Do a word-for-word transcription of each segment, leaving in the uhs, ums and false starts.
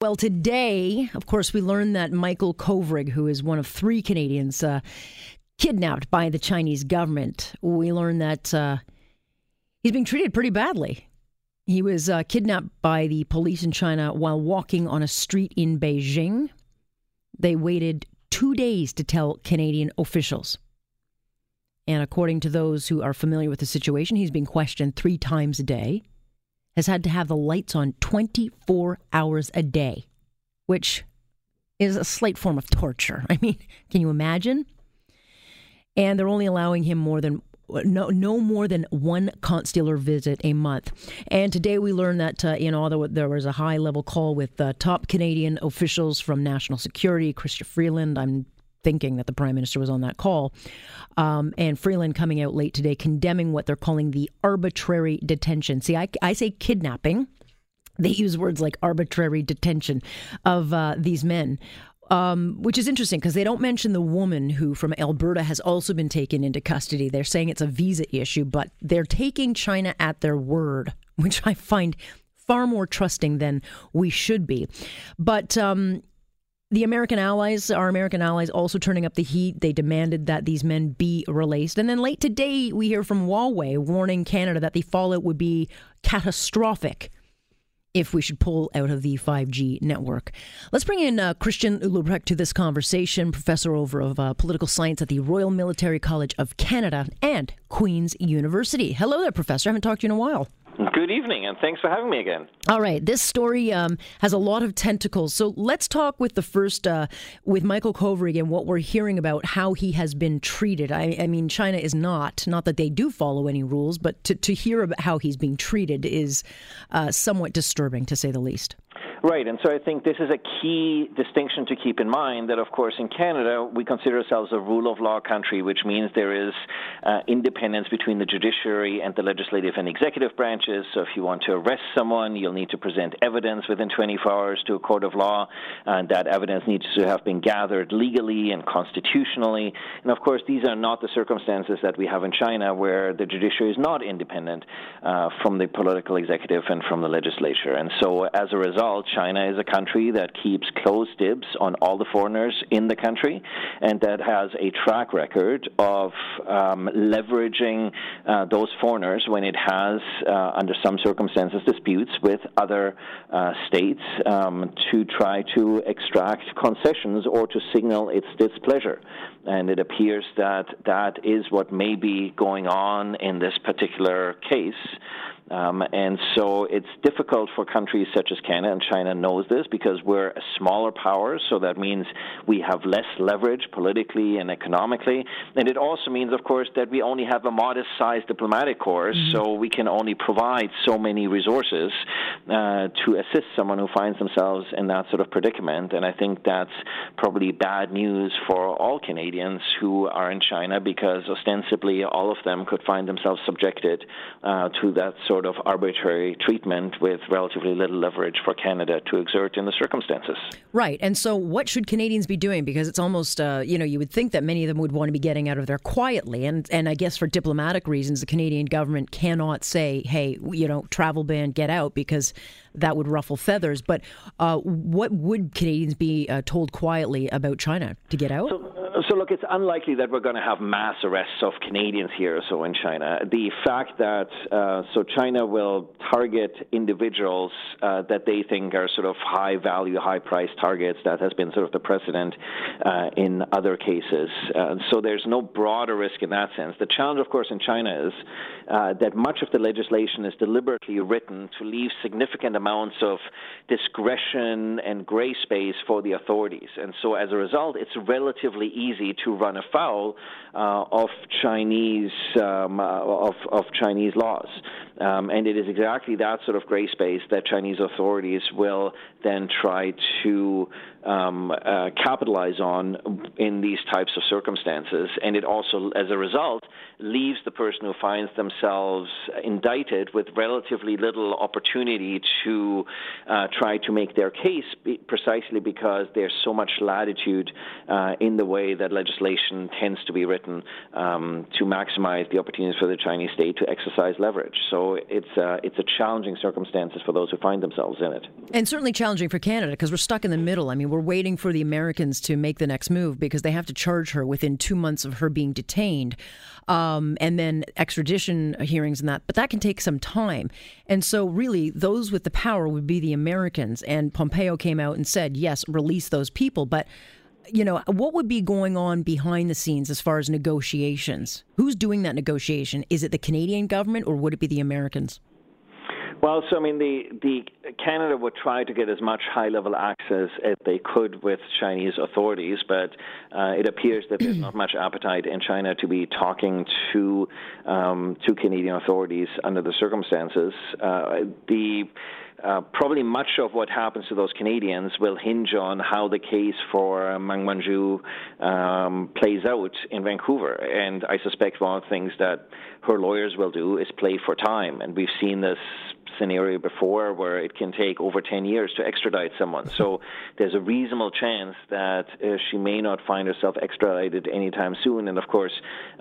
Well, today, of course, we learned that Michael Kovrig, who is one of three Canadians uh, kidnapped by the Chinese government, we learned that uh, he's being treated pretty badly. He was uh, kidnapped by the police in China while walking on a street in Beijing. They waited two days to tell Canadian officials. And according to those who are familiar with the situation, he's being questioned three times a day. Has had to have the lights on twenty-four hours a day, which is a slight form of torture. I mean, can you imagine? And they're only allowing him more than no no more than one consular visit a month. And today we learned that uh, in Ottawa there was a high-level call with uh, top Canadian officials from national security, Chrystia Freeland. I'm thinking that the Prime Minister was on that call, um, and Freeland coming out late today condemning what they're calling the arbitrary detention. See, I, I say kidnapping. They use words like arbitrary detention of uh, these men, um, which is interesting because they don't mention the woman who from Alberta has also been taken into custody. They're saying it's a visa issue, but they're taking China at their word, which I find far more trusting than we should be. But um The American allies, our American allies also turning up the heat. They demanded that these men be released. And then late today, we hear from Huawei warning Canada that the fallout would be catastrophic if we should pull out of the five G network. Let's bring in uh, Christian Leuprecht to this conversation, professor over of uh, political science at the Royal Military College of Canada and Queen's University. Hello there, Professor. I haven't talked to you in a while. Good evening, and thanks for having me again. All right, this story um, has a lot of tentacles, so let's talk with the first, uh, with Michael Kovrig and what we're hearing about how he has been treated. I, I mean, China is not, not that they do follow any rules, but to, to hear about how he's being treated is uh, somewhat disturbing, to say the least. Right, and so I think this is a key distinction to keep in mind that, of course, in Canada, we consider ourselves a rule-of-law country, which means there is uh, independence between the judiciary and the legislative and executive branches. So if you want to arrest someone, you'll need to present evidence within twenty-four hours to a court of law, and that evidence needs to have been gathered legally and constitutionally. And, of course, these are not the circumstances that we have in China, where the judiciary is not independent uh, from the political executive and from the legislature. And so, as a result, China is a country that keeps close dibs on all the foreigners in the country, and that has a track record of um, leveraging uh, those foreigners when it has, uh, under some circumstances, disputes with other uh, states um, to try to extract concessions or to signal its displeasure. And it appears that that is what may be going on in this particular case. Um, and so it's difficult for countries such as Canada, and China knows this because we're a smaller power, so that means we have less leverage politically and economically. And it also means, of course, that we only have a modest-sized diplomatic corps, mm-hmm. so we can only provide so many resources uh, to assist someone who finds themselves in that sort of predicament. And I think that's probably bad news for all Canadians who are in China, because ostensibly all of them could find themselves subjected uh, to that sort sort of arbitrary treatment with relatively little leverage for Canada to exert in the circumstances. Right. And so what should Canadians be doing? Because it's almost, uh, you know, you would think that many of them would want to be getting out of there quietly. And and I guess for diplomatic reasons, the Canadian government cannot say, hey, you know, travel ban, get out, because that would ruffle feathers. But uh, what would Canadians be uh, told quietly about China to get out? So, So, look, it's unlikely that we're going to have mass arrests of Canadians here or so in China. The fact that, uh, so China will target individuals uh, that they think are sort of high-value, high-price targets. That has been sort of the precedent uh, in other cases. Uh, so there's no broader risk in that sense. The challenge, of course, in China is uh, that much of the legislation is deliberately written to leave significant amounts of discretion and gray space for the authorities. And so, as a result, it's relatively easy. Easy to run afoul uh, of Chinese um, uh, of, of Chinese laws, Um, and it is exactly that sort of gray space that Chinese authorities will then try to um, uh, capitalize on in these types of circumstances. And it also, as a result, leaves the person who finds themselves indicted with relatively little opportunity to uh, try to make their case, precisely because there's so much latitude uh, in the way that legislation tends to be written um, to maximize the opportunities for the Chinese state to exercise leverage. So it's uh, it's a challenging circumstances for those who find themselves in it. And certainly challenging for Canada, because we're stuck in the middle. I mean, we're waiting for the Americans to make the next move, because they have to charge her within two months of her being detained, um, and then extradition hearings and that. But that can take some time. And so really, those with the power would be the Americans. And Pompeo came out and said, yes, release those people. But, you know, what would be going on behind the scenes as far as negotiations? Who's doing that negotiation? Is it the Canadian government, or would it be the Americans? Well, so, I mean, the, the Canada would try to get as much high-level access as they could with Chinese authorities, but uh, it appears that there's not much appetite in China to be talking to um, to Canadian authorities under the circumstances. Uh, the Uh, probably much of what happens to those Canadians will hinge on how the case for Meng Wanzhou um, plays out in Vancouver. And I suspect one of the things that her lawyers will do is play for time. And we've seen this scenario before, where it can take over ten years to extradite someone. So there's a reasonable chance that uh, she may not find herself extradited anytime soon. And, of course,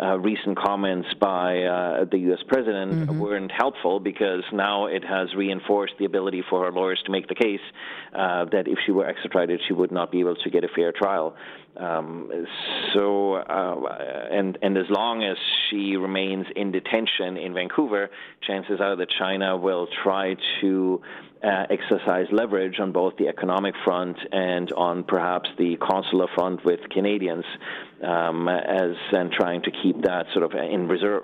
uh, recent comments by uh, the U S president mm-hmm. weren't helpful, because now it has reinforced the ability for her lawyers to make the case uh, that if she were extradited, she would not be able to get a fair trial. Um, so, uh, and and as long as she remains in detention in Vancouver, chances are that China will try to uh, exercise leverage on both the economic front and on perhaps the consular front with Canadians, um, as and trying to keep that sort of in reserve.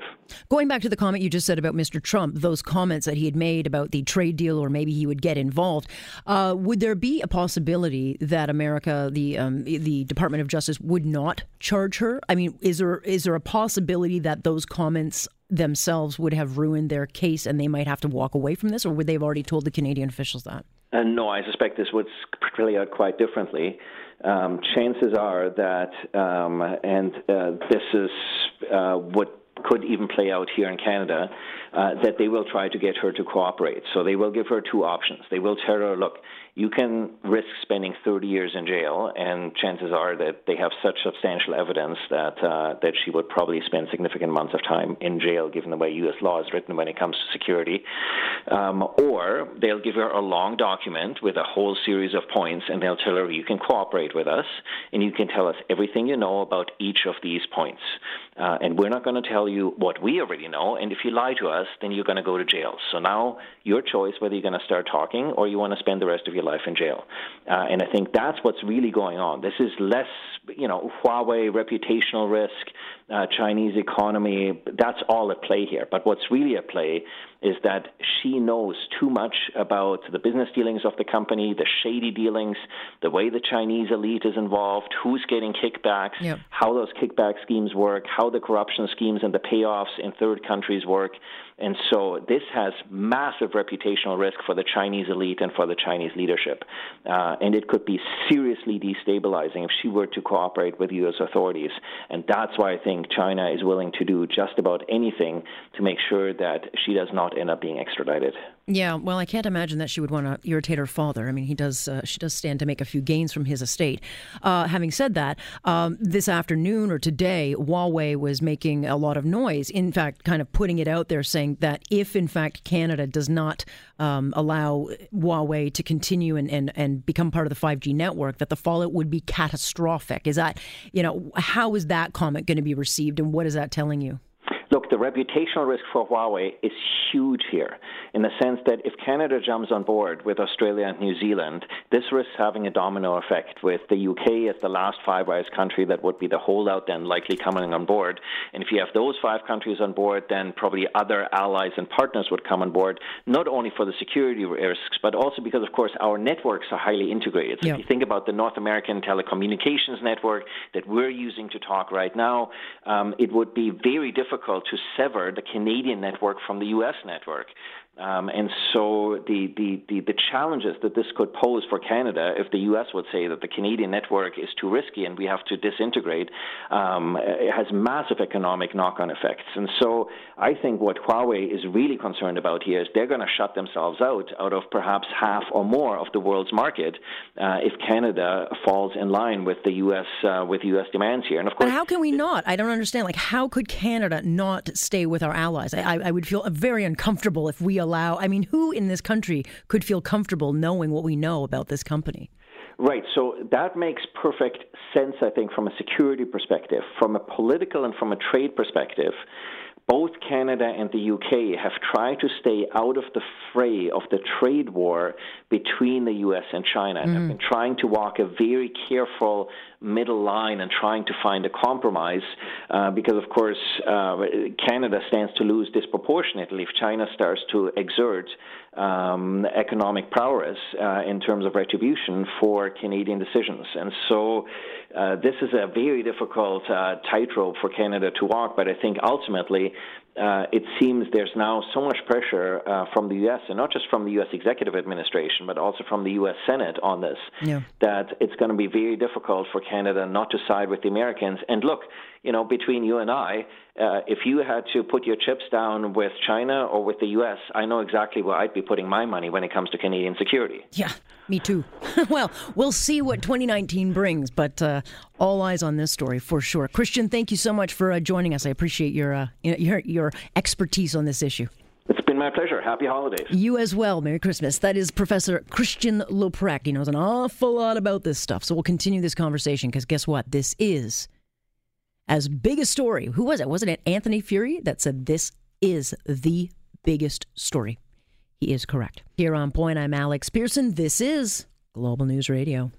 Going back to the comment you just said about Mister Trump, those comments that he had made about the trade deal, or maybe he would get involved, uh, would there be a possibility that America, the um, the Department of Justice, would not charge her? I mean, is there is there a possibility that those comments themselves would have ruined their case and they might have to walk away from this, or would they have already told the Canadian officials that? Uh, no, I suspect this would play out quite differently. Um, chances are that, um, and uh, this is uh, what could even play out here in Canada, uh, that they will try to get her to cooperate. So they will give her two options. They will tell her, look, you can risk spending thirty years in jail, and chances are that they have such substantial evidence that uh, that she would probably spend significant amounts of time in jail, given the way U S law is written when it comes to security. Um, or they'll give her a long document with a whole series of points, and they'll tell her, you can cooperate with us, and you can tell us everything you know about each of these points. Uh, and we're not going to tell you what we already know, and if you lie to us, then you're going to go to jail. So now your choice whether you're going to start talking or you want to spend the rest of your life in jail. Uh, and I think that's what's really going on. This is less, you know, Huawei reputational risk, uh, Chinese economy, that's all at play here. But what's really at play is that she knows too much about the business dealings of the company, the shady dealings, the way the Chinese elite is involved, who's getting kickbacks, yep. how those kickback schemes work, how the corruption schemes and the payoffs in third countries work. And so this has massive reputational risk for the Chinese elite and for the Chinese leadership. Uh, and it could be seriously destabilizing if she were to cooperate with U S authorities. And that's why I think China is willing to do just about anything to make sure that she does not end up being extradited. Yeah, well, I can't imagine that she would want to irritate her father. I mean, he does. Uh, she does stand to make a few gains from his estate. Uh, having said that, um, this afternoon or today, Huawei was making a lot of noise, in fact, kind of putting it out there, saying that if, in fact, Canada does not um, allow Huawei to continue and, and, and become part of the five G network, that the fallout would be catastrophic. Is that, you know, how is that comment going to be received, and what is that telling you? Look, the reputational risk for Huawei is huge here, in the sense that if Canada jumps on board with Australia and New Zealand, this risks having a domino effect with the U K as the last Five Eyes country that would be the holdout, then likely coming on board. And if you have those five countries on board, then probably other allies and partners would come on board, not only for the security risks, but also because, of course, our networks are highly integrated. So yeah. if you think about the North American telecommunications network that we're using to talk right now, um, it would be very difficult to sever the Canadian network from the U S network. Um, and so the, the, the, the challenges that this could pose for Canada if the U S would say that the Canadian network is too risky and we have to disintegrate, um, it has massive economic knock-on effects. And so I think what Huawei is really concerned about here is they're going to shut themselves out out of perhaps half or more of the world's market uh, if Canada falls in line with the U S uh, with U S demands here. And of course, but how can we not? I don't understand. Like, how could Canada not stay with our allies? I, I would feel very uncomfortable if we allow, I mean, who in this country could feel comfortable knowing what we know about this company? Right. So that makes perfect sense, I think, from a security perspective, from a political and from a trade perspective. Both Canada and the U K have tried to stay out of the fray of the trade war between the U S and China, and mm. have been trying to walk a very careful middle line and trying to find a compromise uh, because, of course, uh, Canada stands to lose disproportionately if China starts to exert um, economic prowess uh, in terms of retribution for Canadian decisions. And so uh, this is a very difficult uh, tightrope for Canada to walk, but I think ultimately Uh, it seems there's now so much pressure uh, from the U S, and not just from the U S executive administration, but also from the U S Senate on this, yeah. that it's going to be very difficult for Canada not to side with the Americans. And look, you know, between you and I, uh, if you had to put your chips down with China or with the U S, I know exactly where I'd be putting my money when it comes to Canadian security. Yeah, me too. Well, we'll see what twenty nineteen brings, but uh, all eyes on this story for sure. Christian, thank you so much for uh, joining us. I appreciate your uh, your your expertise on this issue. It's been my pleasure. Happy holidays. You as well. Merry Christmas. That is Professor Christian Leuprecht. He knows an awful lot about this stuff. So we'll continue this conversation because guess what? This is as big a story. Who was it? Wasn't it Anthony Furey that said this is the biggest story? He is correct. Here on Point, I'm Alex Pearson. This is Global News Radio.